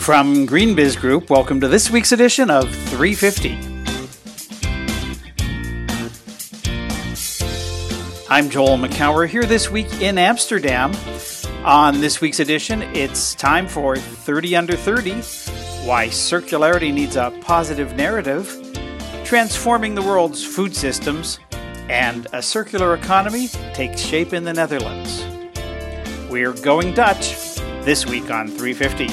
From GreenBiz Group, welcome to this week's edition of 350. I'm Joel McCauer here this week in Amsterdam. On this week's edition, it's time for 30 Under 30, Why Circularity Needs a Positive Narrative, Transforming the World's Food Systems, and a Circular Economy Takes Shape in the Netherlands. We're going Dutch this week on 350.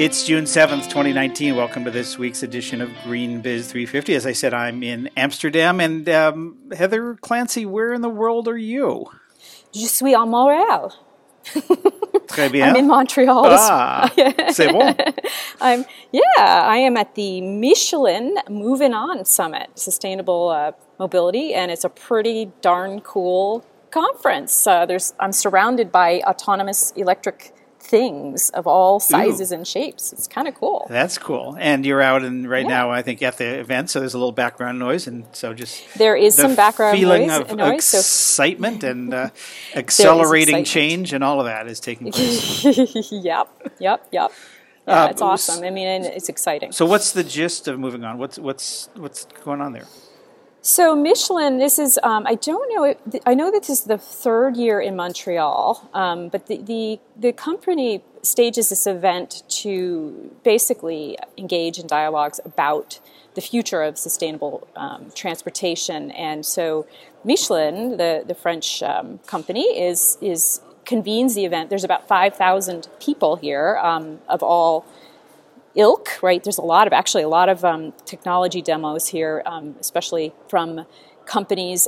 It's June 7th, 2019. Welcome to this week's edition of Green Biz 350. As I said, I'm in Amsterdam. And Heather Clancy, where in the world are you? Je suis en Montréal. Très bien. I'm in Montreal. Ah, c'est bon. I am at the Michelin Moving On Summit, Sustainable Mobility, and it's a pretty darn cool conference. I'm surrounded by autonomous electric things of all sizes and shapes. It's kind of cool. That's cool. And you're out and now, I think, at the event, so there's a little background noise, and so just there is some background feeling noise, of excitement and accelerating change and all of that is taking place. Yep. Yeah, it's awesome. I mean, and it's exciting. So, what's the gist of Moving On? What's going on there? So Michelin, this is, I know this is the third year in Montreal, but the company stages this event to basically engage in dialogues about the future of sustainable transportation. And so Michelin, the French company, is convenes the event. There's about 5,000 people here of all ilk, right? There's a lot of technology demos here, especially from companies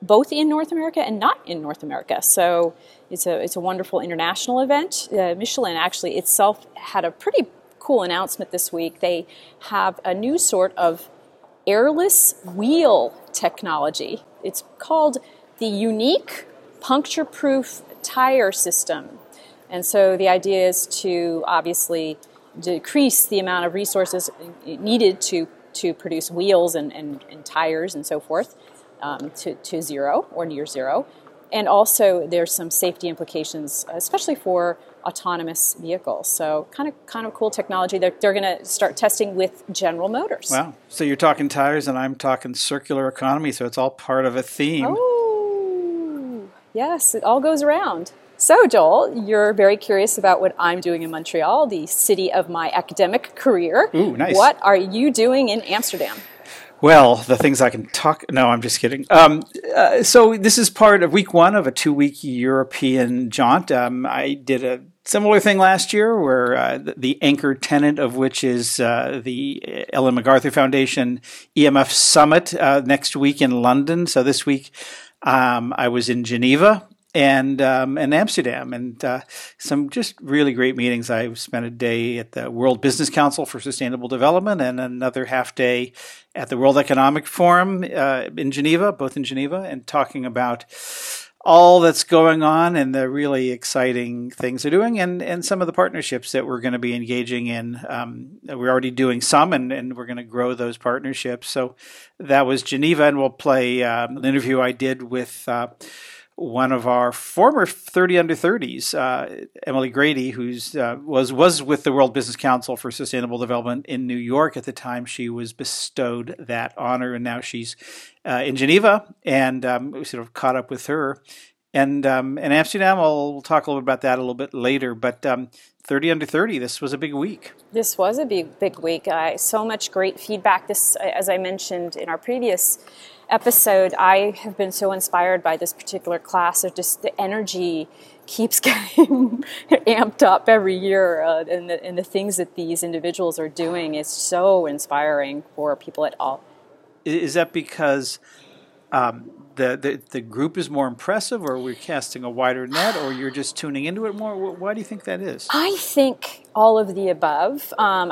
both in North America and not in North America. So it's a wonderful international event. Michelin actually itself had a pretty cool announcement this week. They have a new sort of airless wheel technology. It's called the Unique Puncture-Proof Tire System. And so the idea is to obviously decrease the amount of resources needed to produce wheels and tires and so forth to zero or near zero. And also there's some safety implications, especially for autonomous vehicles. So kind of cool technology. They're going to start testing with General Motors. Wow. So you're talking tires and I'm talking circular economy, so it's all part of a theme. Oh, yes. It all goes around. So, Joel, you're very curious about what I'm doing in Montreal, the city of my academic career. Ooh, nice. What are you doing in Amsterdam? Well, the things I can talk... No, I'm just kidding. So this is part of week one of a two-week European jaunt. I did a similar thing last year where the anchor tenant of which is the Ellen MacArthur Foundation EMF Summit next week in London. So this week I was in Geneva and Amsterdam, and some just really great meetings. I spent a day at the World Business Council for Sustainable Development and another half day at the World Economic Forum in Geneva, and talking about all that's going on and the really exciting things they're doing and some of the partnerships that we're going to be engaging in. We're already doing some and we're going to grow those partnerships. So that was Geneva, and we'll play an interview I did with one of our former 30 Under 30s, Emily Grady, who was with the World Business Council for Sustainable Development in New York at the time she was bestowed that honor, and now she's in Geneva, and we sort of caught up with her. And in Amsterdam, we'll talk a little bit about that a little bit later, but 30 Under 30, this was a big week. This was a big week. So much great feedback. This, as I mentioned in our previous episode, I have been so inspired by this particular class. Of just the energy keeps getting amped up every year, and the things that these individuals are doing is so inspiring for people at all. Is that because the group is more impressive, or we're casting a wider net, or you're just tuning into it more? Why do you think that is? I think all of the above. I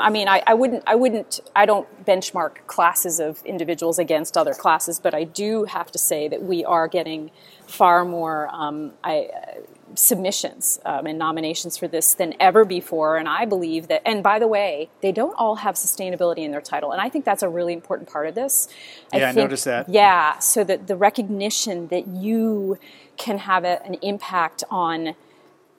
don't benchmark classes of individuals against other classes, but I do have to say that we are getting far more submissions and nominations for this than ever before. And I believe that, and by the way, they don't all have sustainability in their title. And I think that's a really important part of this. I noticed that. Yeah, so that the recognition that you can have an impact on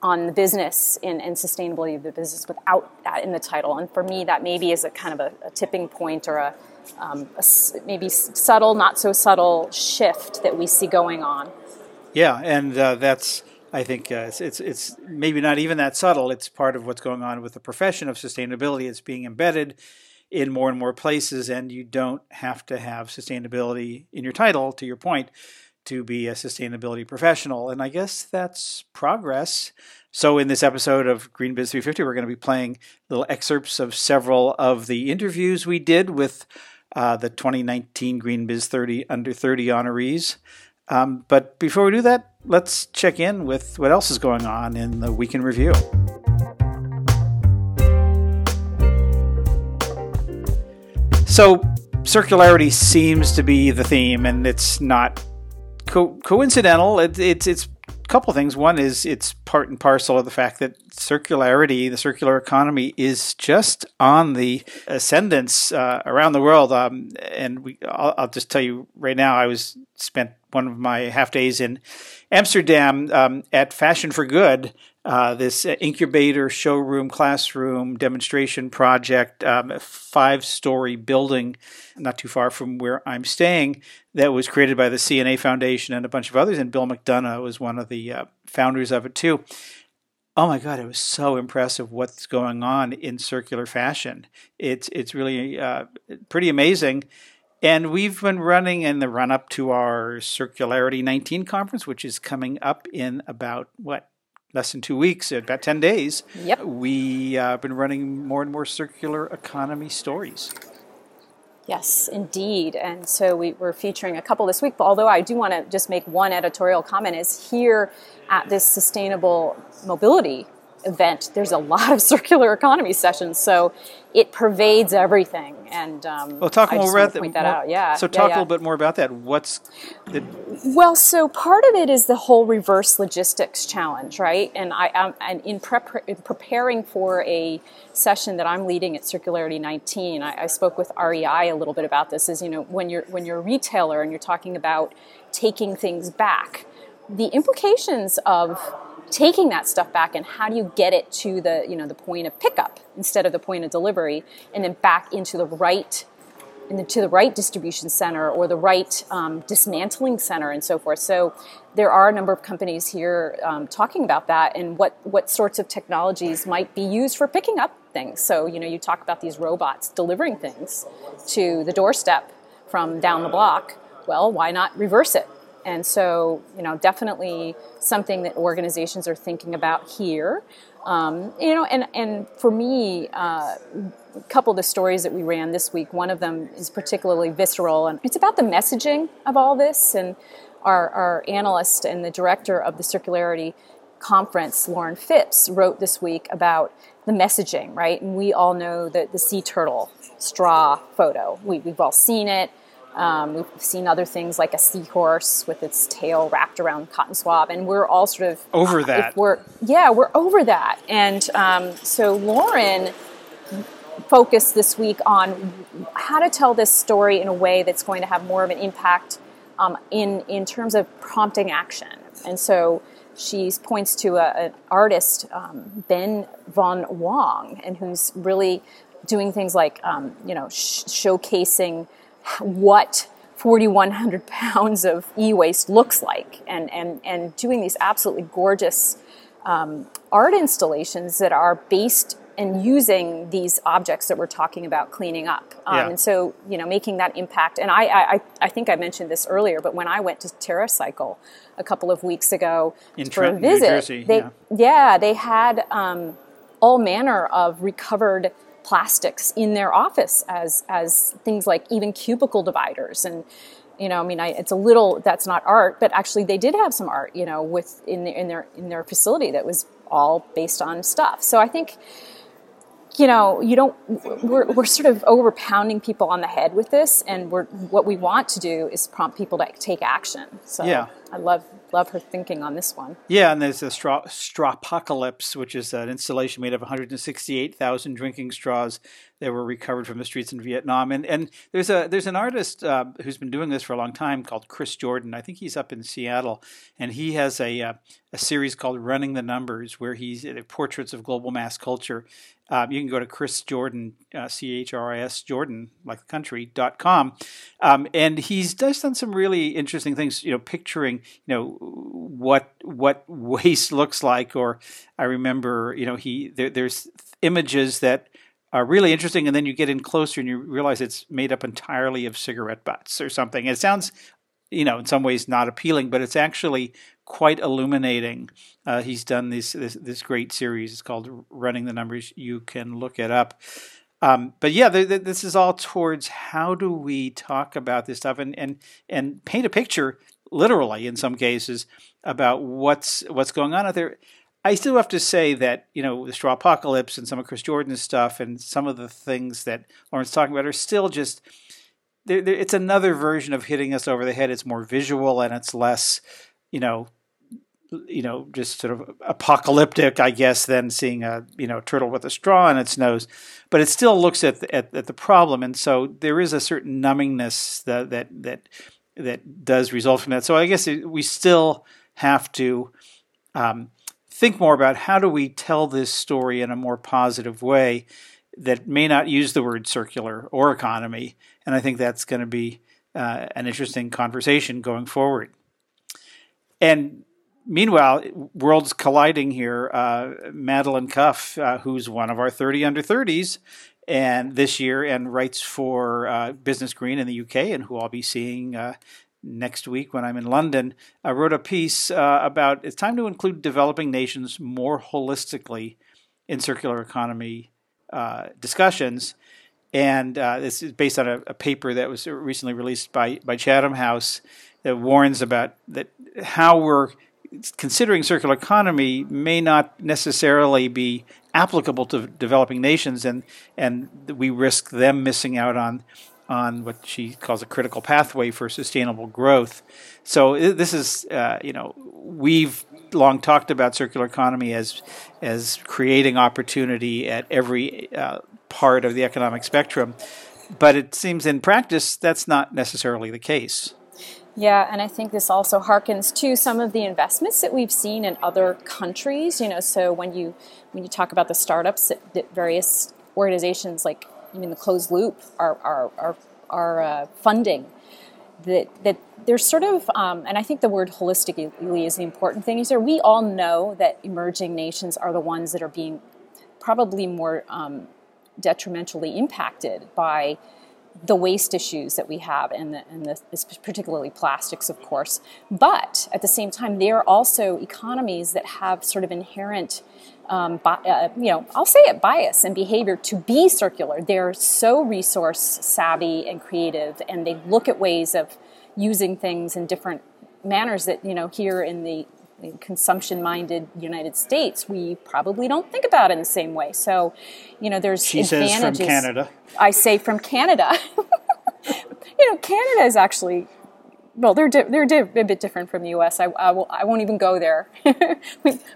the business and sustainability of the business without that in the title. And for me, that maybe is a kind of a tipping point or a maybe subtle, not so subtle shift that we see going on. Yeah, and that's, I think, it's maybe not even that subtle. It's part of what's going on with the profession of sustainability. It's being embedded in more and more places, and you don't have to have sustainability in your title, to your point, to be a sustainability professional. And I guess that's progress. So in this episode of Green Biz 350, we're going to be playing little excerpts of several of the interviews we did with the 2019 Green Biz 30 Under 30 honorees. But before we do that, let's check in with what else is going on in the Week in Review. So circularity seems to be the theme, and it's not coincidental. It's a couple things. One is it's part and parcel of the fact that circularity, the circular economy, is just on the ascendance around the world. I'll just tell you right now, I spent one of my half days in Amsterdam at Fashion for Good, this incubator, showroom, classroom, demonstration project, a 5-story building not too far from where I'm staying that was created by the CNA Foundation and a bunch of others. And Bill McDonough was one of the founders of it too. Oh my God, it was so impressive what's going on in circular fashion. It's really pretty amazing. And we've been running in the run-up to our Circularity 19 conference, which is coming up in about, less than 2 weeks, about 10 days. Yep. We've been running more and more circular economy stories. Yes, indeed. And so we're featuring a couple this week, but although I do want to just make one editorial comment, is here at this Sustainable Mobility event, there's a lot of circular economy sessions, so it pervades everything. And I just want to point that out. Yeah. So talk a little bit more about that. So part of it is the whole reverse logistics challenge, right? And in preparing for a session that I'm leading at Circularity 19, I spoke with REI a little bit about this. Is when you're a retailer and you're talking about taking things back, the implications of taking that stuff back and how do you get it to the point of pickup instead of the point of delivery, and then back into the right distribution center or the right dismantling center and so forth. So there are a number of companies here talking about that and what sorts of technologies might be used for picking up things. So you talk about these robots delivering things to the doorstep from down the block. Well, why not reverse it? And so, definitely something that organizations are thinking about here. And for me, a couple of the stories that we ran this week, one of them is particularly visceral, and it's about the messaging of all this. And our analyst and the director of the Circularity Conference, Lauren Phipps, wrote this week about the messaging, right? And we all know that the sea turtle straw photo, we've all seen it. We've seen other things like a seahorse with its tail wrapped around cotton swab, and we're all sort of over that. We're over that. And so Lauren focused this week on how to tell this story in a way that's going to have more of an impact in terms of prompting action. And so she points to an artist, Ben Von Wong, and who's really doing things like showcasing what 4,100 pounds of e-waste looks like, and doing these absolutely gorgeous art installations that are based and using these objects that we're talking about cleaning up. And so, making that impact. And I think I mentioned this earlier, but when I went to TerraCycle a couple of weeks ago for a visit, New Jersey, they had all manner of recovered plastics in their office as things like even cubicle dividers, and it's a little, that's not art, but actually they did have some art in their facility that was all based on stuff. So I think we're sort of over pounding people on the head with this, and what we want to do is prompt people to take action. So yeah, I love her thinking on this one. Yeah, and there's a Strawpocalypse, which is an installation made of 168,000 drinking straws that were recovered from the streets in Vietnam. And there's an artist who's been doing this for a long time called Chris Jordan. I think he's up in Seattle, and he has a series called Running the Numbers, where he's portraits of global mass culture. You can go to Chris Jordan, C-H-R-I-S Jordan, like the country.com, and he's done some really interesting things. Picturing what waste looks like. Or I remember there's images that are really interesting, and then you get in closer and you realize it's made up entirely of cigarette butts or something. It sounds, in some ways not appealing, but it's actually quite illuminating. He's done this great series. It's called Running the Numbers. You can look it up. But yeah, this is all towards how do we talk about this stuff and paint a picture, literally in some cases, about what's going on out there. I still have to say that, the Strawpocalypse and some of Chris Jordan's stuff and some of the things that Lauren's talking about are still just, it's another version of hitting us over the head. It's more visual and it's less, just sort of apocalyptic, I guess, than seeing a turtle with a straw in its nose. But it still looks at the problem, and so there is a certain numbingness that does result from that. So I guess we still have to think more about how do we tell this story in a more positive way that may not use the word circular or economy. And I think that's going to be an interesting conversation going forward. And meanwhile, worlds colliding here. Madeline Cuff, who's one of our 30 Under 30s and this year and writes for Business Green in the UK, and who I'll be seeing next week when I'm in London, wrote a piece about it's time to include developing nations more holistically in circular economy discussions. And this is based on a paper that was recently released by Chatham House that warns about that how we're considering circular economy may not necessarily be applicable to developing nations, and we risk them missing out on what she calls a critical pathway for sustainable growth. So this is, we've long talked about circular economy as creating opportunity at every part of the economic spectrum, but it seems in practice that's not necessarily the case. Yeah, and I think this also harkens to some of the investments that we've seen in other countries. So when you talk about the startups that various organizations, like the Closed Loop, are funding, that there's sort of, and I think the word holistically is the important thing. Is there? We all know that emerging nations are the ones that are being probably more detrimentally impacted by the waste issues that we have, and particularly plastics, of course. But at the same time, they are also economies that have sort of inherent, I'll say it, bias and behavior to be circular. They're so resource savvy and creative, and they look at ways of using things in different manners that, here in the consumption-minded United States, we probably don't think about it in the same way. So, there's she advantages. She says from Canada. I say from Canada. Canada is actually, well, they're a bit different from the U.S. I won't even go there.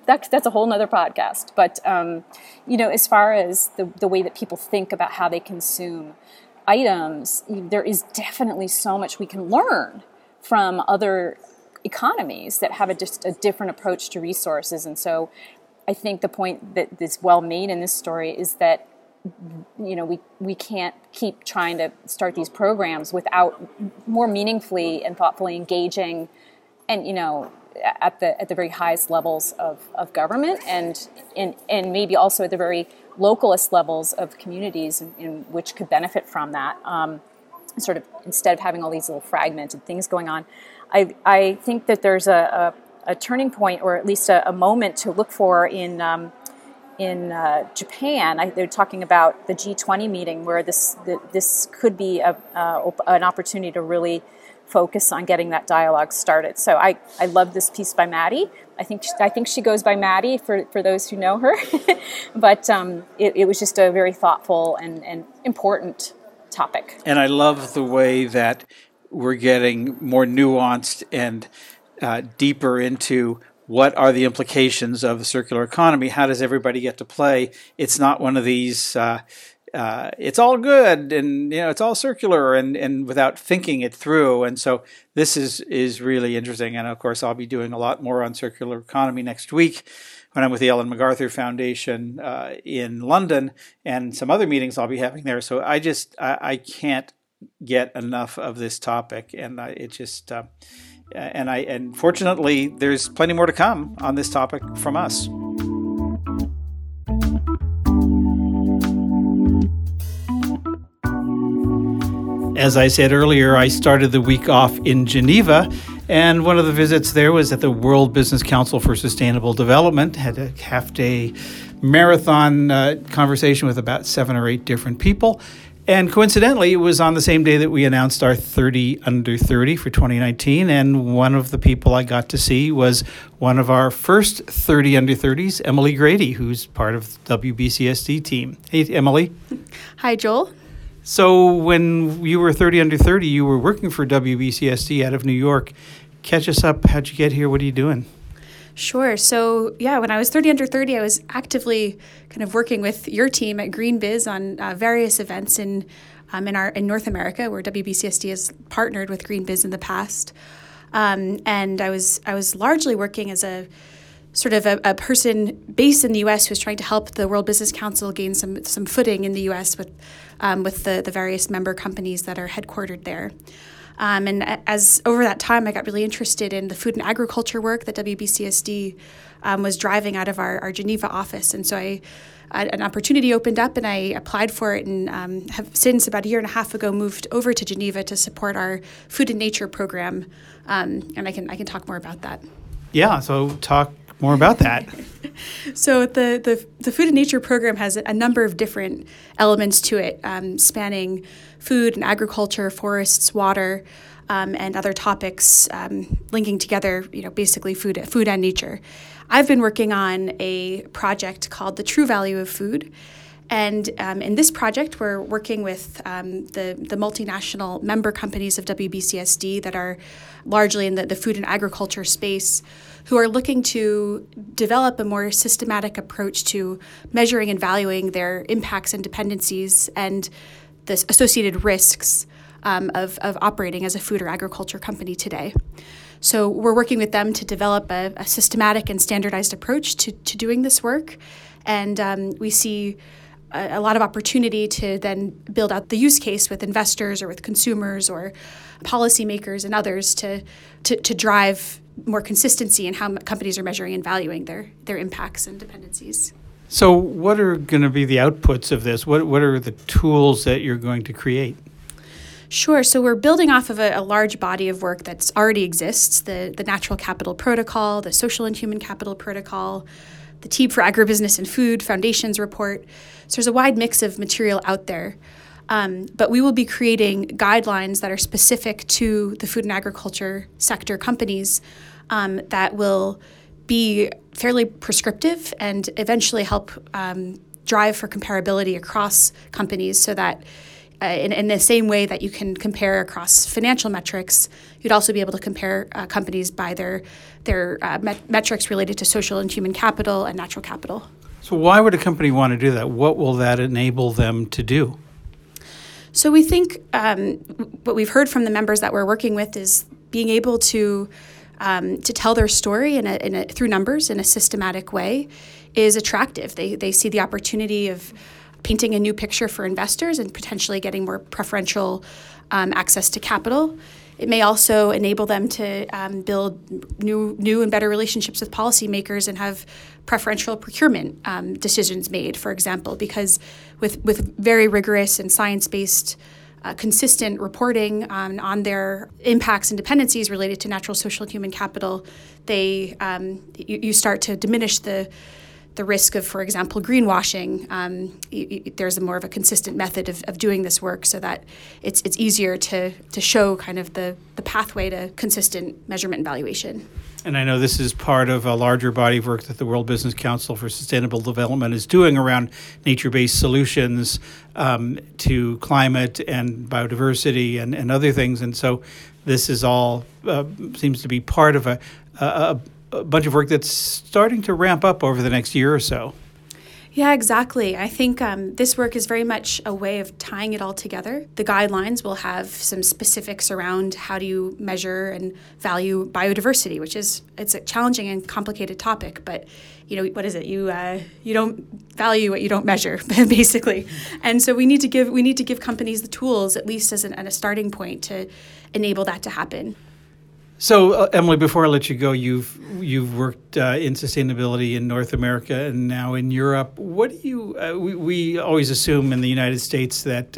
That's a whole nother podcast. But, as far as the way that people think about how they consume items, there is definitely so much we can learn from other economies that have just a different approach to resources. And so I think the point that is well made in this story is that, we can't keep trying to start these programs without more meaningfully and thoughtfully engaging and, at the very highest levels of government and maybe also at the very localist levels of communities in which could benefit from that. Sort of instead of having all these little fragmented things going on. I think that there's a turning point, or at least a moment to look for in Japan. They're talking about the G20 meeting where this could be an opportunity to really focus on getting that dialogue started. So I love this piece by Maddie. I think she goes by Maddie for those who know her. But it was just a very thoughtful and important topic. And I love the way that we're getting more nuanced and deeper into what are the implications of the circular economy. How does everybody get to play? It's not one of these, it's all good and, you know, it's all circular and without thinking it through. And so this is really interesting. And of course, I'll be doing a lot more on circular economy next week when I'm with the Ellen MacArthur Foundation in London, and some other meetings I'll be having there. So I can't get enough of this topic, and and fortunately there's plenty more to come on this topic from us. As I said earlier, I started the week off in Geneva, and one of the visits there was at the World Business Council for Sustainable Development. Had a half-day marathon conversation with about 7 or 8 different people. And coincidentally, it was on the same day that we announced our 30 Under 30 for 2019, and one of the people I got to see was one of our first 30 Under 30s, Emily Grady, who's part of the WBCSD team. Hey, Emily. Hi, Joel. So when you were 30 Under 30, you were working for WBCSD out of New York. Catch us up. How'd you get here? What are you doing? Sure. So, yeah, when I was 30 Under 30, I was actively kind of working with your team at GreenBiz on various events in North America, where WBCSD has partnered with GreenBiz in the past. And I was largely working as a sort of a person based in the U.S. who's trying to help the World Business Council gain some footing in the U.S. with the various member companies that are headquartered there. And as over that time, I got really interested in the food and agriculture work that WBCSD was driving out of our Geneva office. And so an opportunity opened up, and I applied for it, and have since about 1.5 years ago moved over to Geneva to support our Food and Nature program. And I can talk more about that. Yeah, so talk more about that. So the Food and Nature program has a number of different elements to it, spanning food and agriculture, forests, water, and other topics, linking together, basically food and nature. I've been working on a project called The True Value of Food. And in this project, we're working with the multinational member companies of WBCSD that are largely in the food and agriculture space, who are looking to develop a more systematic approach to measuring and valuing their impacts and dependencies and the associated risks of operating as a food or agriculture company today. So we're working with them to develop a systematic and standardized approach to doing this work. And we see a lot of opportunity to then build out the use case with investors or with consumers or policymakers and others to drive more consistency in how companies are measuring and valuing their impacts and dependencies. So what are going to be the outputs of this? What are the tools that you're going to create? Sure. So we're building off of a large body of work that's already exists, the Natural Capital Protocol, the Social and Human Capital Protocol, the TEAB for Agribusiness and Food Foundations report. So there's a wide mix of material out there. But we will be creating guidelines that are specific to the food and agriculture sector companies that will be fairly prescriptive and eventually help drive for comparability across companies, so that in the same way that you can compare across financial metrics, you'd also be able to compare companies by their metrics related to social and human capital and natural capital. So why would a company want to do that? What will that enable them to do? So we think what we've heard from the members that we're working with is being able to tell their story through numbers in a systematic way is attractive. They see the opportunity of painting a new picture for investors and potentially getting more preferential access to capital. It may also enable them to build new and better relationships with policymakers and have preferential procurement decisions made, for example, because with very rigorous and science-based consistent reporting on their impacts and dependencies related to natural, social, and human capital, they you start to diminish the risk of, for example, greenwashing. There's more of a consistent method of doing this work, so that it's easier to show kind of the pathway to consistent measurement and valuation. And I know this is part of a larger body of work that the World Business Council for Sustainable Development is doing around nature-based solutions to climate and biodiversity and other things. And so this is all seems to be part of a bunch of work that's starting to ramp up over the next year or so. Yeah, exactly. I think this work is very much a way of tying it all together. The guidelines will have some specifics around how do you measure and value biodiversity, which is, it's a challenging and complicated topic, but you know, what is it? You don't value what you don't measure, basically. And so we need to give companies the tools, at least as a starting point, to enable that to happen. So, Emily, before I let you go, you've worked in sustainability in North America and now in Europe. What do you? We always assume in the United States that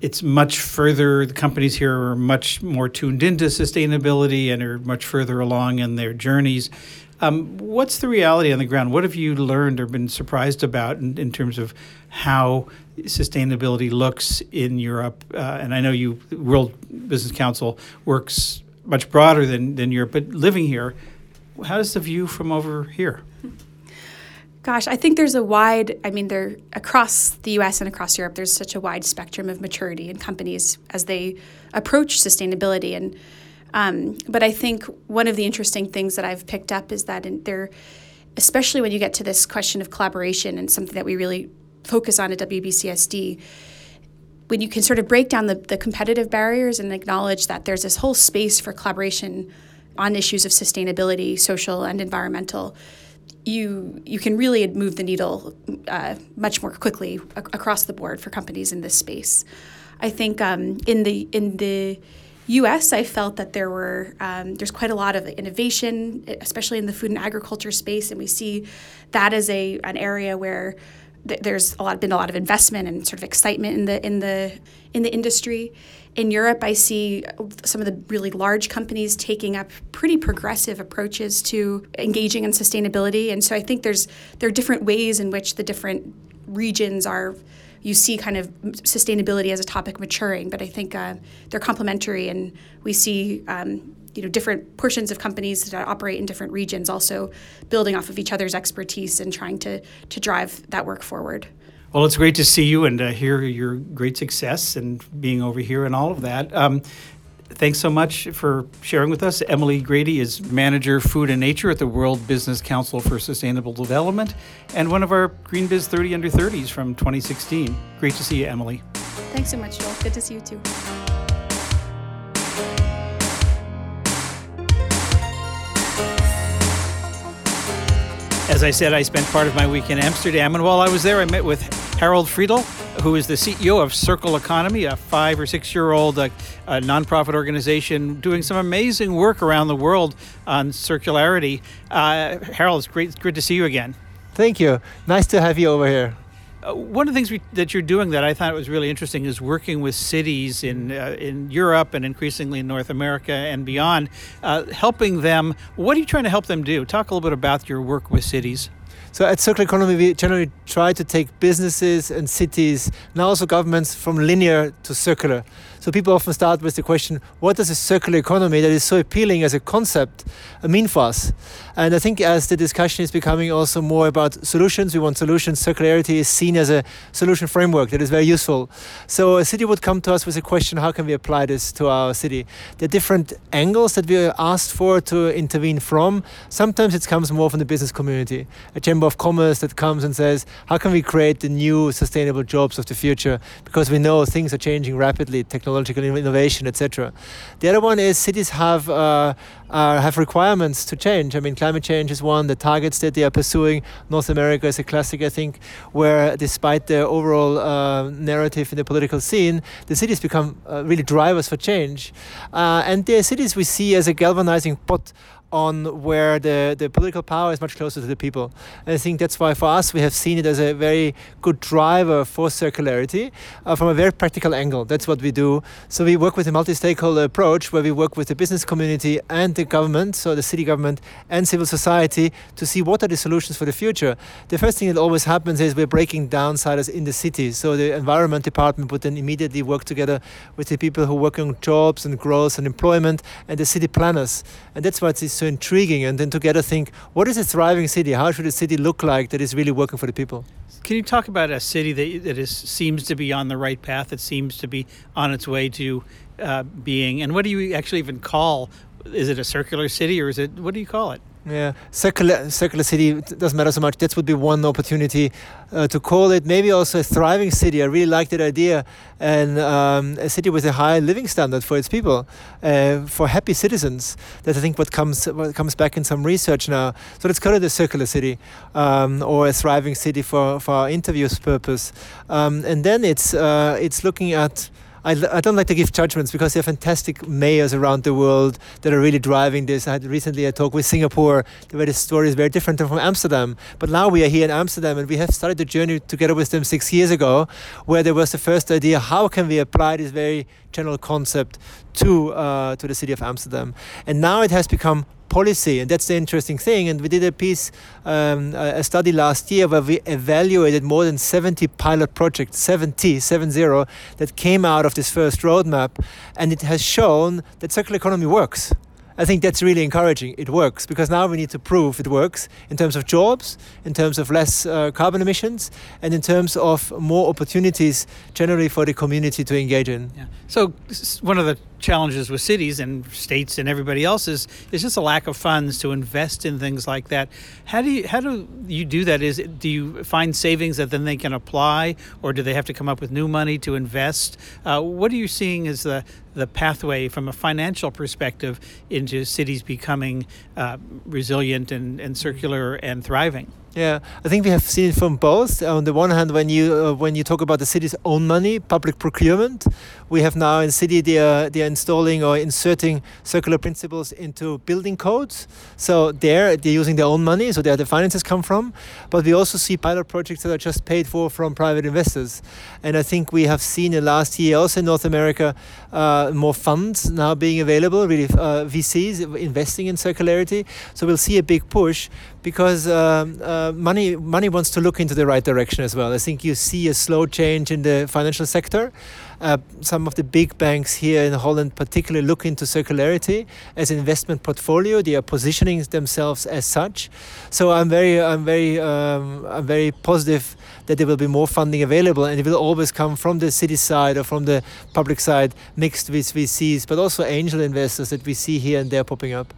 it's much further. The companies here are much more tuned into sustainability and are much further along in their journeys. What's the reality on the ground? What have you learned or been surprised about in terms of how sustainability looks in Europe? And I know the World Business Council works much broader than Europe, but living here, how's the view from over here? Gosh, I think there's across the US and across Europe, there's such a wide spectrum of maturity in companies as they approach sustainability. And but I think one of the interesting things that I've picked up is that especially when you get to this question of collaboration and something that we really focus on at WBCSD, when you can sort of break down the competitive barriers and acknowledge that there's this whole space for collaboration on issues of sustainability, social and environmental, you can really move the needle much more quickly across the board for companies in this space. I think in the U.S., I felt that there's quite a lot of innovation, especially in the food and agriculture space, and we see that as an area where there's been a lot of investment and sort of excitement in the industry. In Europe, I see some of the really large companies taking up pretty progressive approaches to engaging in sustainability, and so I think there are different ways in which the different regions are. You see kind of sustainability as a topic maturing, but I think they're complementary, and we see different portions of companies that operate in different regions also building off of each other's expertise and trying to drive that work forward. Well, it's great to see you and hear your great success and being over here and all of that. Thanks so much for sharing with us. Emily Grady is Manager, Food and Nature at the World Business Council for Sustainable Development and one of our GreenBiz 30 Under 30s from 2016. Great to see you, Emily. Thanks so much, Joel. Good to see you too. As I said, I spent part of my week in Amsterdam, and while I was there, I met with Harald Friedl, who is the CEO of Circle Economy, a 5 or 6-year-old nonprofit organization doing some amazing work around the world on circularity. Harald, it's good to see you again. Thank you. Nice to have you over here. One of the things that you're doing that I thought was really interesting is working with cities in Europe and increasingly in North America and beyond, helping them. What are you trying to help them do? Talk a little bit about your work with cities. So at Circle Economy, we generally try to take businesses and cities, and also governments, from linear to circular. So people often start with the question, what does a circular economy that is so appealing as a concept mean for us? And I think as the discussion is becoming also more about solutions, we want solutions. Circularity is seen as a solution framework that is very useful. So a city would come to us with a question, how can we apply this to our city? There are different angles that we are asked for to intervene from. Sometimes it comes more from the business community. A chamber of commerce that comes and says, how can we create the new sustainable jobs of the future? Because we know things are changing rapidly, technological innovation, etc. The other one is cities have requirements to change. I mean, climate change is one, the targets that they are pursuing. North America is a classic, I think, where despite the overall narrative in the political scene, the cities become really drivers for change. And the cities we see as a galvanizing pot on where the political power is much closer to the people. And I think that's why for us we have seen it as a very good driver for circularity from a very practical angle. That's what we do. So we work with a multi-stakeholder approach where we work with the business community and the government, so the city government and civil society, to see what are the solutions for the future. The first thing that always happens is we're breaking down silos in the city. So the environment department would then immediately work together with the people who work on jobs and growth and employment and the city planners. And that's why it's so intriguing, and then together think, what is a thriving city? How should a city look like that is really working for the people? Can you talk about a city that seems to be on the right path, that seems to be on its way to being, and what do you actually even call, is it a circular city or is it, what do you call it? Yeah, circular city doesn't matter so much. That would be one opportunity to call it. Maybe also a thriving city. I really like that idea. And a city with a high living standard for its people, for happy citizens. That's, I think, what comes back in some research now. So let's call it a circular city, or a thriving city for our interview's purpose. And then it's looking at, I don't like to give judgments because there are fantastic mayors around the world that are really driving this. I had recently a talk with Singapore where the story is very different from Amsterdam. But now we are here in Amsterdam, and we have started the journey together with them 6 years ago, where there was the first idea, how can we apply this very general concept to the city of Amsterdam? And now it has become policy, and that's the interesting thing. And we did a piece, a study last year where we evaluated more than 70 pilot projects, 70, that came out of this first roadmap, and it has shown that circular economy works. I think that's really encouraging. It works, because now we need to prove it works in terms of jobs, in terms of less carbon emissions, and in terms of more opportunities generally for the community to engage in. Yeah. So one of the challenges with cities and states and everybody else is just a lack of funds to invest in things like that. How do you do that? Do you find savings that then they can apply, or do they have to come up with new money to invest? What are you seeing as the pathway from a financial perspective into cities becoming resilient and circular and thriving? Yeah, I think we have seen it from both. On the one hand, when you talk about the city's own money, public procurement, we have now in city they are installing or inserting circular principles into building codes. So they're using their own money, so there the finances come from. But we also see pilot projects that are just paid for from private investors. And I think we have seen in last year also in North America more funds now being available, really VCs investing in circularity. So we'll see a big push because money wants to look into the right direction as well. I think you see a slow change in the financial sector. Some of the big banks here in Holland particularly look into circularity as an investment portfolio. They are positioning themselves as such. So I'm very positive that there will be more funding available, and it will always come from the city side or from the public side, mixed with VCs, but also angel investors that we see here and there popping up.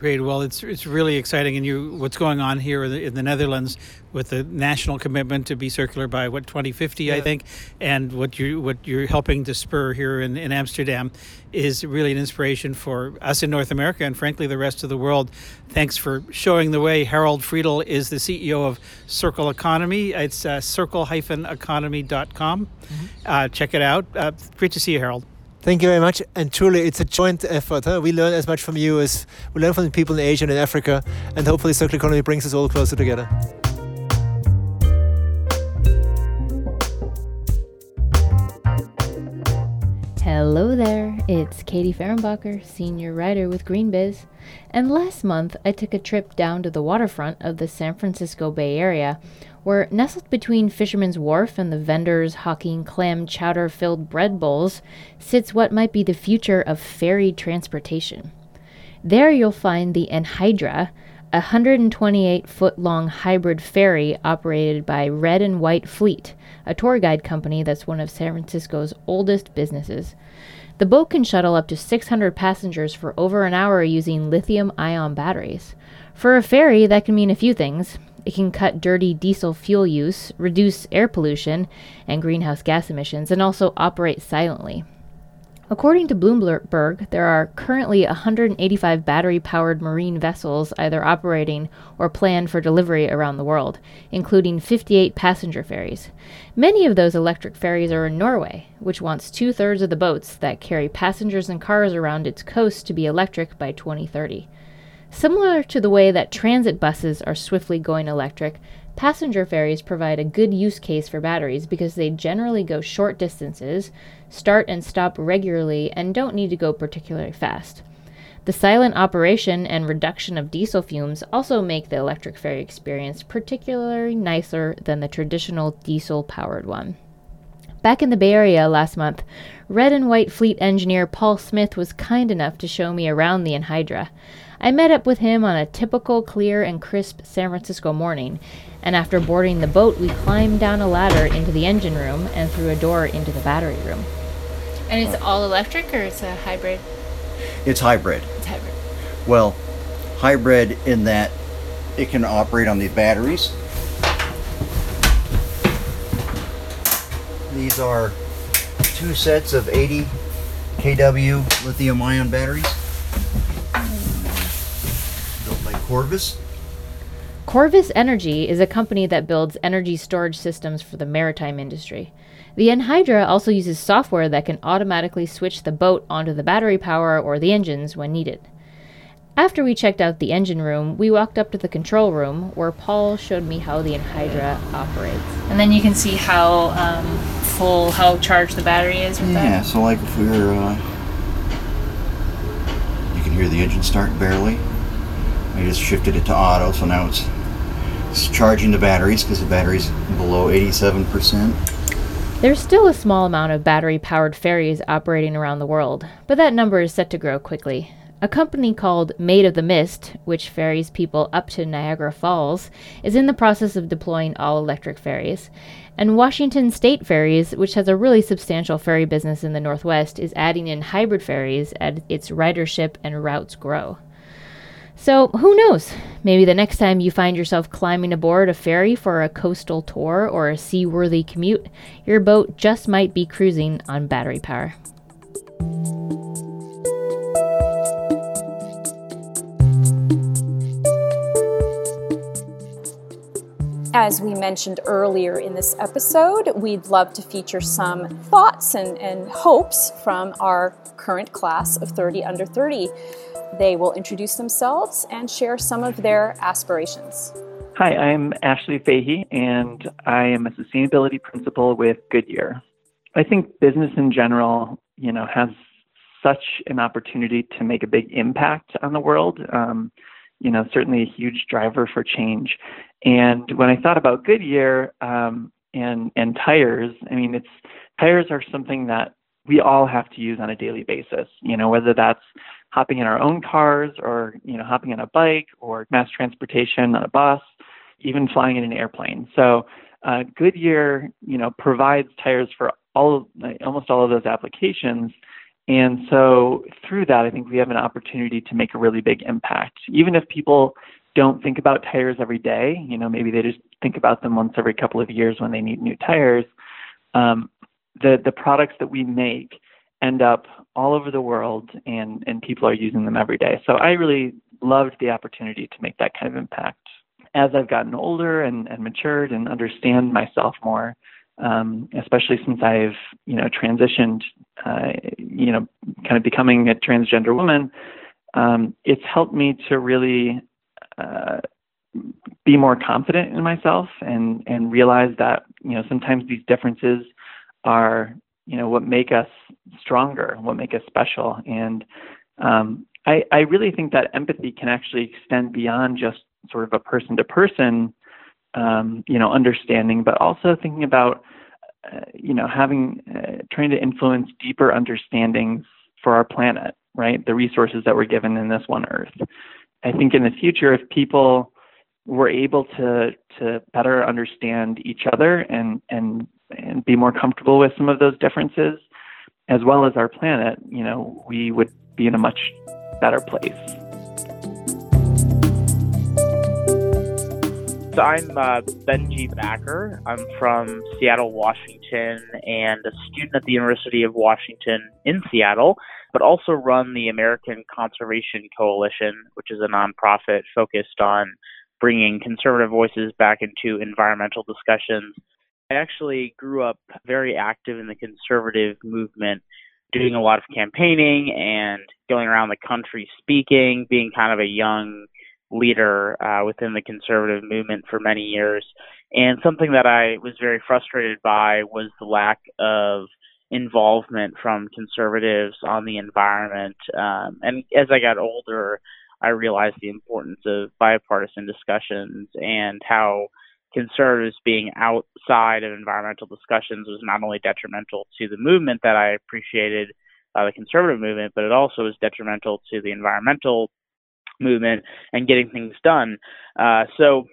Great. Well, it's really exciting, and what's going on here in the Netherlands with the national commitment to be circular by 2050, yeah. I think, and what you're helping to spur here in Amsterdam is really an inspiration for us in North America and frankly the rest of the world. Thanks for showing the way. Harald Friedl is the CEO of Circle Economy. It's circle-economy.com. Mm-hmm. Check it out. Great to see you, Harald. Thank you very much, and truly it's a joint effort. Huh? We learn as much from you as we learn from the people in Asia and in Africa, and hopefully circular economy brings us all closer together. Hello there, it's Katie Fehrenbacher, senior writer with GreenBiz, and last month I took a trip down to the waterfront of the San Francisco Bay Area, where nestled between Fisherman's Wharf and the vendors hawking clam chowder-filled bread bowls sits what might be the future of ferry transportation. There you'll find the Enhydra, a 128-foot-long hybrid ferry operated by Red and White Fleet, a tour guide company that's one of San Francisco's oldest businesses. The boat can shuttle up to 600 passengers for over an hour using lithium-ion batteries. For a ferry, that can mean a few things. It can cut dirty diesel fuel use, reduce air pollution and greenhouse gas emissions, and also operate silently. According to Bloomberg, there are currently 185 battery-powered marine vessels either operating or planned for delivery around the world, including 58 passenger ferries. Many of those electric ferries are in Norway, which wants two-thirds of the boats that carry passengers and cars around its coast to be electric by 2030. Similar to the way that transit buses are swiftly going electric, passenger ferries provide a good use case for batteries because they generally go short distances, start and stop regularly, and don't need to go particularly fast. The silent operation and reduction of diesel fumes also make the electric ferry experience particularly nicer than the traditional diesel-powered one. Back in the Bay Area last month, Red and White Fleet engineer Paul Smith was kind enough to show me around the Enhydra. I met up with him on a typical clear and crisp San Francisco morning, and after boarding the boat, we climbed down a ladder into the engine room and through a door into the battery room. And it's all electric, or it's a hybrid? It's hybrid. It's hybrid. Well, hybrid in that it can operate on the batteries. These are two sets of 80 kW lithium-ion batteries built by Corvus. Corvus Energy is a company that builds energy storage systems for the maritime industry. The Enhydra also uses software that can automatically switch the boat onto the battery power or the engines when needed. After we checked out the engine room, we walked up to the control room where Paul showed me how the Enhydra operates. And then you can see how full, how charged the battery is with that? Yeah, so like if we're, you can hear the engine start barely. I just shifted it to auto, so now it's charging the batteries because the battery's below 87%. There's still a small amount of battery-powered ferries operating around the world, but that number is set to grow quickly. A company called Maid of the Mist, which ferries people up to Niagara Falls, is in the process of deploying all-electric ferries. And Washington State Ferries, which has a really substantial ferry business in the Northwest, is adding in hybrid ferries as its ridership and routes grow. So who knows? Maybe the next time you find yourself climbing aboard a ferry for a coastal tour or a seaworthy commute, your boat just might be cruising on battery power. As we mentioned earlier in this episode, we'd love to feature some thoughts and hopes from our current class of 30 Under 30. They will introduce themselves and share some of their aspirations. Hi, I'm Ashley Fahey, and I am a sustainability principal with Goodyear. I think business in general, has such an opportunity to make a big impact on the world. Certainly a huge driver for change. And when I thought about Goodyear and tires, tires are something that we all have to use on a daily basis, whether that's hopping in our own cars or, hopping on a bike or mass transportation on a bus, even flying in an airplane. So Goodyear, provides tires for almost all of those applications. And so through that, I think we have an opportunity to make a really big impact. Even if people don't think about tires every day, maybe they just think about them once every couple of years when they need new tires. The products that we make end up all over the world, and people are using them every day. So I really loved the opportunity to make that kind of impact. As I've gotten older and matured and understand myself more, especially since I've, transitioned, kind of becoming a transgender woman, it's helped me to really be more confident in myself and realize that, sometimes these differences are, what make us stronger, what make us special. And I really think that empathy can actually extend beyond just sort of a person-to-person understanding, but also thinking about, trying to influence deeper understandings for our planet, right? The resources that we're given in this one Earth. I think in the future, if people were able to better understand each other and be more comfortable with some of those differences, as well as our planet, we would be in a much better place. So I'm Ben G. Backer. I'm from Seattle, Washington, and a student at the University of Washington in Seattle, but also run the American Conservation Coalition, which is a nonprofit focused on bringing conservative voices back into environmental discussions. I actually grew up very active in the conservative movement, doing a lot of campaigning and going around the country speaking, being kind of a young leader within the conservative movement for many years. And something that I was very frustrated by was the lack of involvement from conservatives on the environment. And as I got older, I realized the importance of bipartisan discussions and how conservatives being outside of environmental discussions was not only detrimental to the movement that I appreciated, the conservative movement, but it also was detrimental to the environmental movement and getting things done. So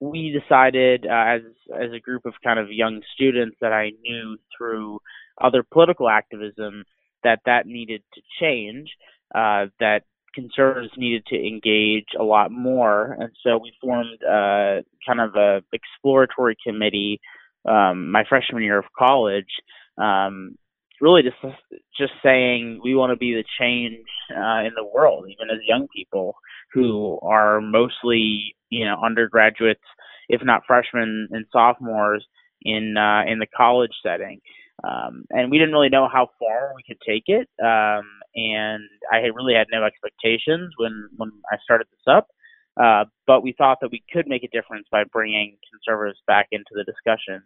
we decided as a group of kind of young students that I knew through other political activism that needed to change, that conservatives needed to engage a lot more. And so we formed kind of a exploratory committee my freshman year of college, really just saying we want to be the change in the world, even as young people who are mostly, undergraduates, if not freshmen and sophomores in the college setting. And we didn't really know how far we could take it. And I really had no expectations when I started this up. But we thought that we could make a difference by bringing conservatives back into the discussion.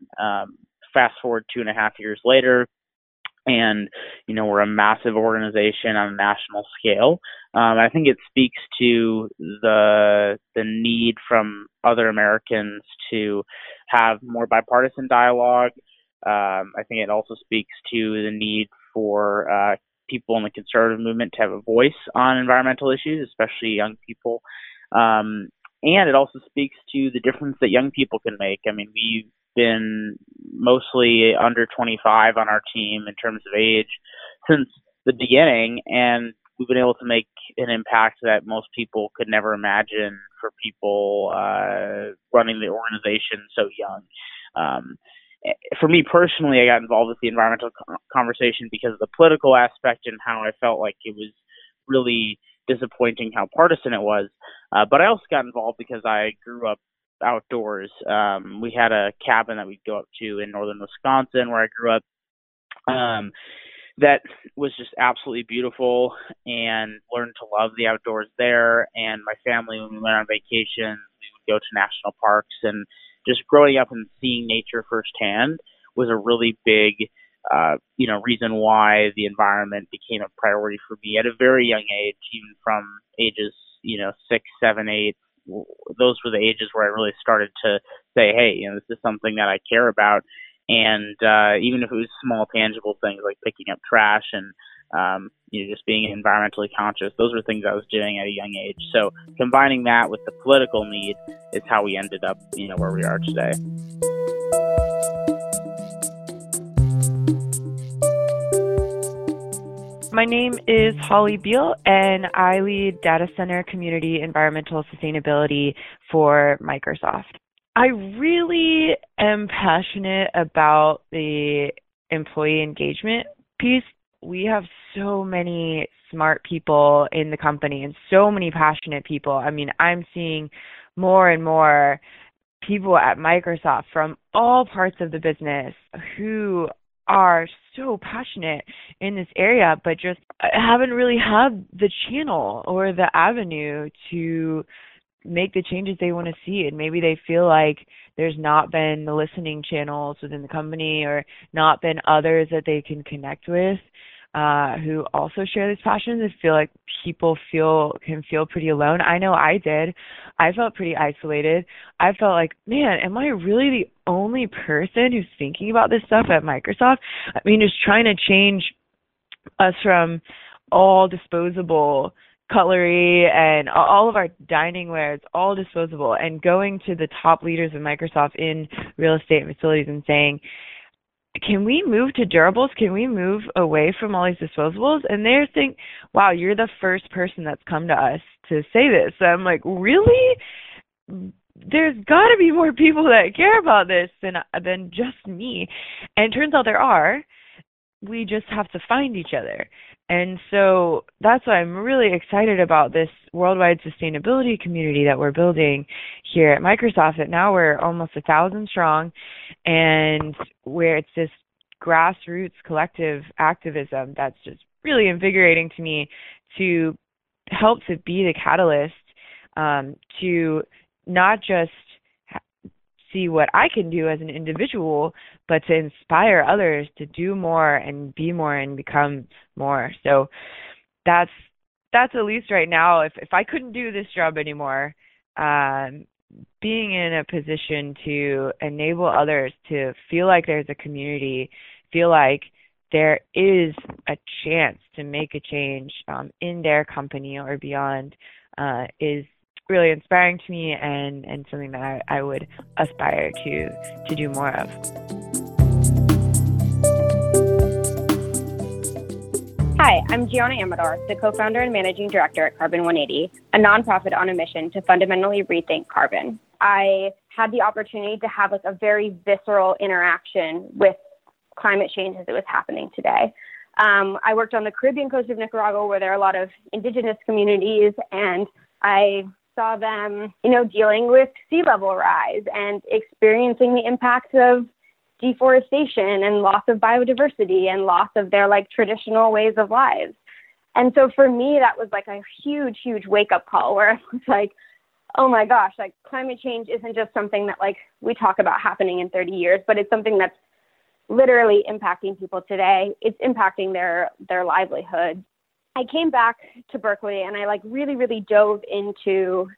Fast forward 2.5 years later, and, we're a massive organization on a national scale. I think it speaks to the need from other Americans to have more bipartisan dialogue. I think it also speaks to the need for people in the conservative movement to have a voice on environmental issues, especially young people. And it also speaks to the difference that young people can make. I mean, we've been mostly under 25 on our team in terms of age since the beginning, and we've been able to make an impact that most people could never imagine for people running the organization so young. For me personally, I got involved with the environmental conversation because of the political aspect and how I felt like it was really disappointing how partisan it was. But I also got involved because I grew up outdoors. We had a cabin that we'd go up to in northern Wisconsin where I grew up that was just absolutely beautiful, and learned to love the outdoors there. And my family, when we went on vacation, we would go to national parks, and just growing up and seeing nature firsthand was a really big, reason why the environment became a priority for me at a very young age, even from ages, 6, 7, 8. Those were the ages where I really started to say, hey, this is something that I care about. And even if it was small, tangible things like picking up trash and, just being environmentally conscious, those were things I was doing at a young age. So combining that with the political need is how we ended up, where we are today. My name is Holly Beal, and I lead Data Center Community Environmental Sustainability for Microsoft. I really am passionate about the employee engagement piece. We have so many smart people in the company and so many passionate people. I mean, I'm seeing more and more people at Microsoft from all parts of the business who are so passionate in this area, but just haven't really had the channel or the avenue to make the changes they want to see. And maybe they feel like there's not been the listening channels within the company, or not been others that they can connect with who also share this passion. They feel like people can feel pretty alone. I know I did. I felt pretty isolated. I felt like, man, am I really the only person who's thinking about this stuff at Microsoft? I mean, just trying to change us from all disposable cutlery and all of our dining ware, it's all disposable, and going to the top leaders of Microsoft in real estate and facilities and saying, can we move to durables? Can we move away from all these disposables? And they're saying, wow, you're the first person that's come to us to say this. So I'm like, really? There's got to be more people that care about this than just me. And it turns out there are. We just have to find each other. And so that's why I'm really excited about this worldwide sustainability community that we're building here at Microsoft. That now we're almost 1,000 strong, and where it's this grassroots collective activism that's just really invigorating to me, to help to be the catalyst to not just see what I can do as an individual, but to inspire others to do more and be more and become more. So that's at least right now. If I couldn't do this job anymore, being in a position to enable others to feel like there's a community, feel like there is a chance to make a change in their company or beyond is really inspiring to me and something that I would aspire to do more of. Hi, I'm Gianna Amador, the co-founder and managing director at Carbon 180, a nonprofit on a mission to fundamentally rethink carbon. I had the opportunity to have a very visceral interaction with climate change as it was happening today. I worked on the Caribbean coast of Nicaragua, where there are a lot of indigenous communities, and I saw them, dealing with sea level rise and experiencing the impacts of deforestation and loss of biodiversity and loss of their traditional ways of lives. And so for me, that was a huge wake-up call where I was oh my gosh, climate change isn't just something that we talk about happening in 30 years, but it's something that's literally impacting people today. It's impacting their livelihood. I came back to Berkeley and I really dove into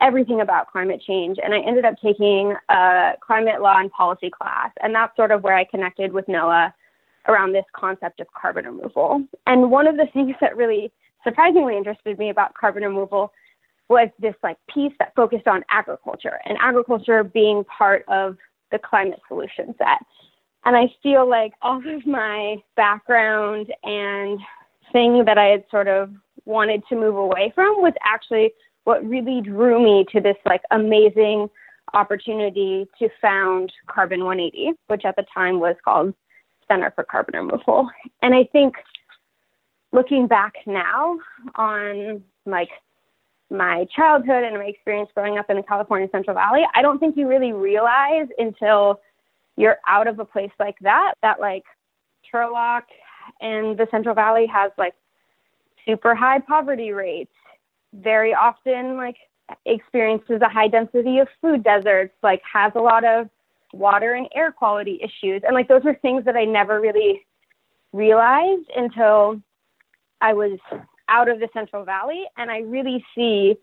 everything about climate change. And I ended up taking a climate law and policy class. And that's sort of where I connected with NOAA around this concept of carbon removal. And one of the things that really surprisingly interested me about carbon removal was this piece that focused on agriculture and agriculture being part of the climate solution set. And I feel all of my background and thing that I had sort of wanted to move away from was actually what really drew me to this amazing opportunity to found Carbon 180, which at the time was called Center for Carbon Removal. And I think looking back now on my childhood and my experience growing up in the California Central Valley, I don't think you really realize until you're out of a place like that, that Turlock and the Central Valley has super high poverty rates. Very often experiences a high density of food deserts, has a lot of water and air quality issues. And those were things that I never really realized until I was out of the Central Valley. And I really see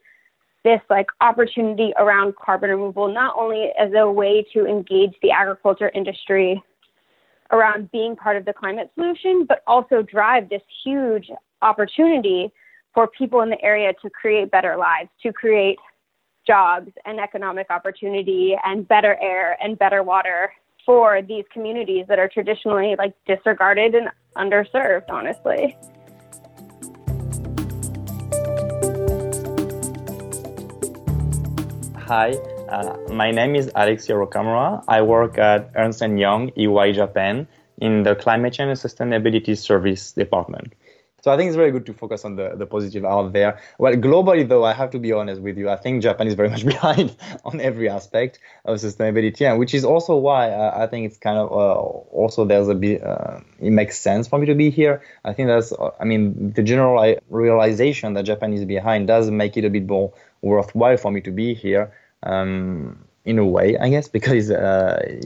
this opportunity around carbon removal, not only as a way to engage the agriculture industry around being part of the climate solution, but also drive this huge opportunity for people in the area to create better lives, to create jobs and economic opportunity and better air and better water for these communities that are traditionally disregarded and underserved, honestly. Hi, my name is Alexi Rokamura. I work at Ernst & Young EY Japan in the Climate Change and Sustainability Service Department. So I think it's very good to focus on the positive out there. Well, globally, though, I have to be honest with you. I think Japan is very much behind on every aspect of sustainability, and which is also why I think it's kind of also there's a bit, it makes sense for me to be here. I think that's, the general realization that Japan is behind does make it a bit more worthwhile for me to be here in a way, I guess, because, there's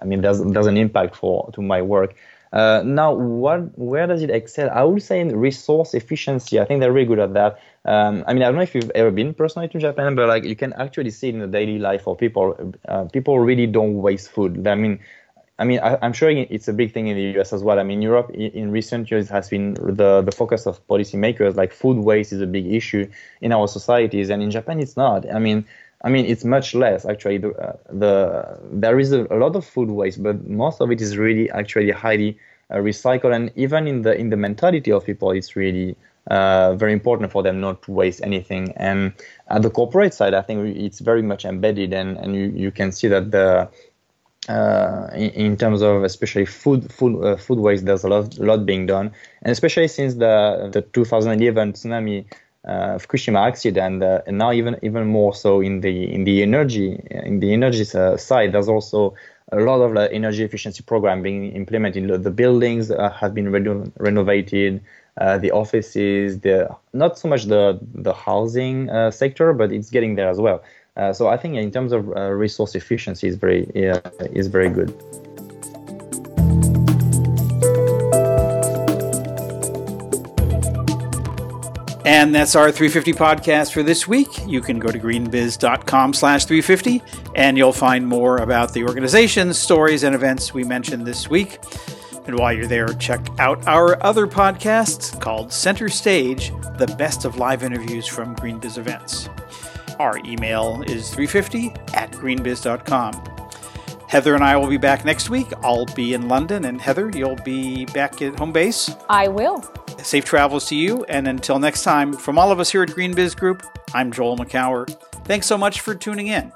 an impact to my work. Now, where does it excel? I would say in resource efficiency. I think they're really good at that. I don't know if you've ever been personally to Japan, but you can actually see it in the daily life of people. People really don't waste food. I'm sure it's a big thing in the US as well. Europe in recent years has been the focus of policymakers. Food waste is a big issue in our societies, and in Japan it's not. It's much less, actually. There is a lot of food waste, but most of it is really actually highly recycled. And even in the mentality of people, it's really very important for them not to waste anything. And at the corporate side, I think it's very much embedded. And you can see that in terms of especially food waste, there's a lot being done. And especially since the 2011 tsunami, Fukushima accident, and now even more so in the energy side. There's also a lot of energy efficiency program being implemented. The buildings have been renovated, the offices, not so much the housing sector, but it's getting there as well. So I think in terms of resource efficiency is very good. And that's our 350 podcast for this week. You can go to greenbiz.com/350, and you'll find more about the organizations, stories, and events we mentioned this week. And while you're there, check out our other podcasts called Center Stage, the best of live interviews from GreenBiz events. Our email is 350@greenbiz.com. Heather and I will be back next week. I'll be in London, and Heather, you'll be back at home base. I will. Safe travels to you, and until next time, from all of us here at GreenBiz Group, I'm Joel McCauer. Thanks so much for tuning in.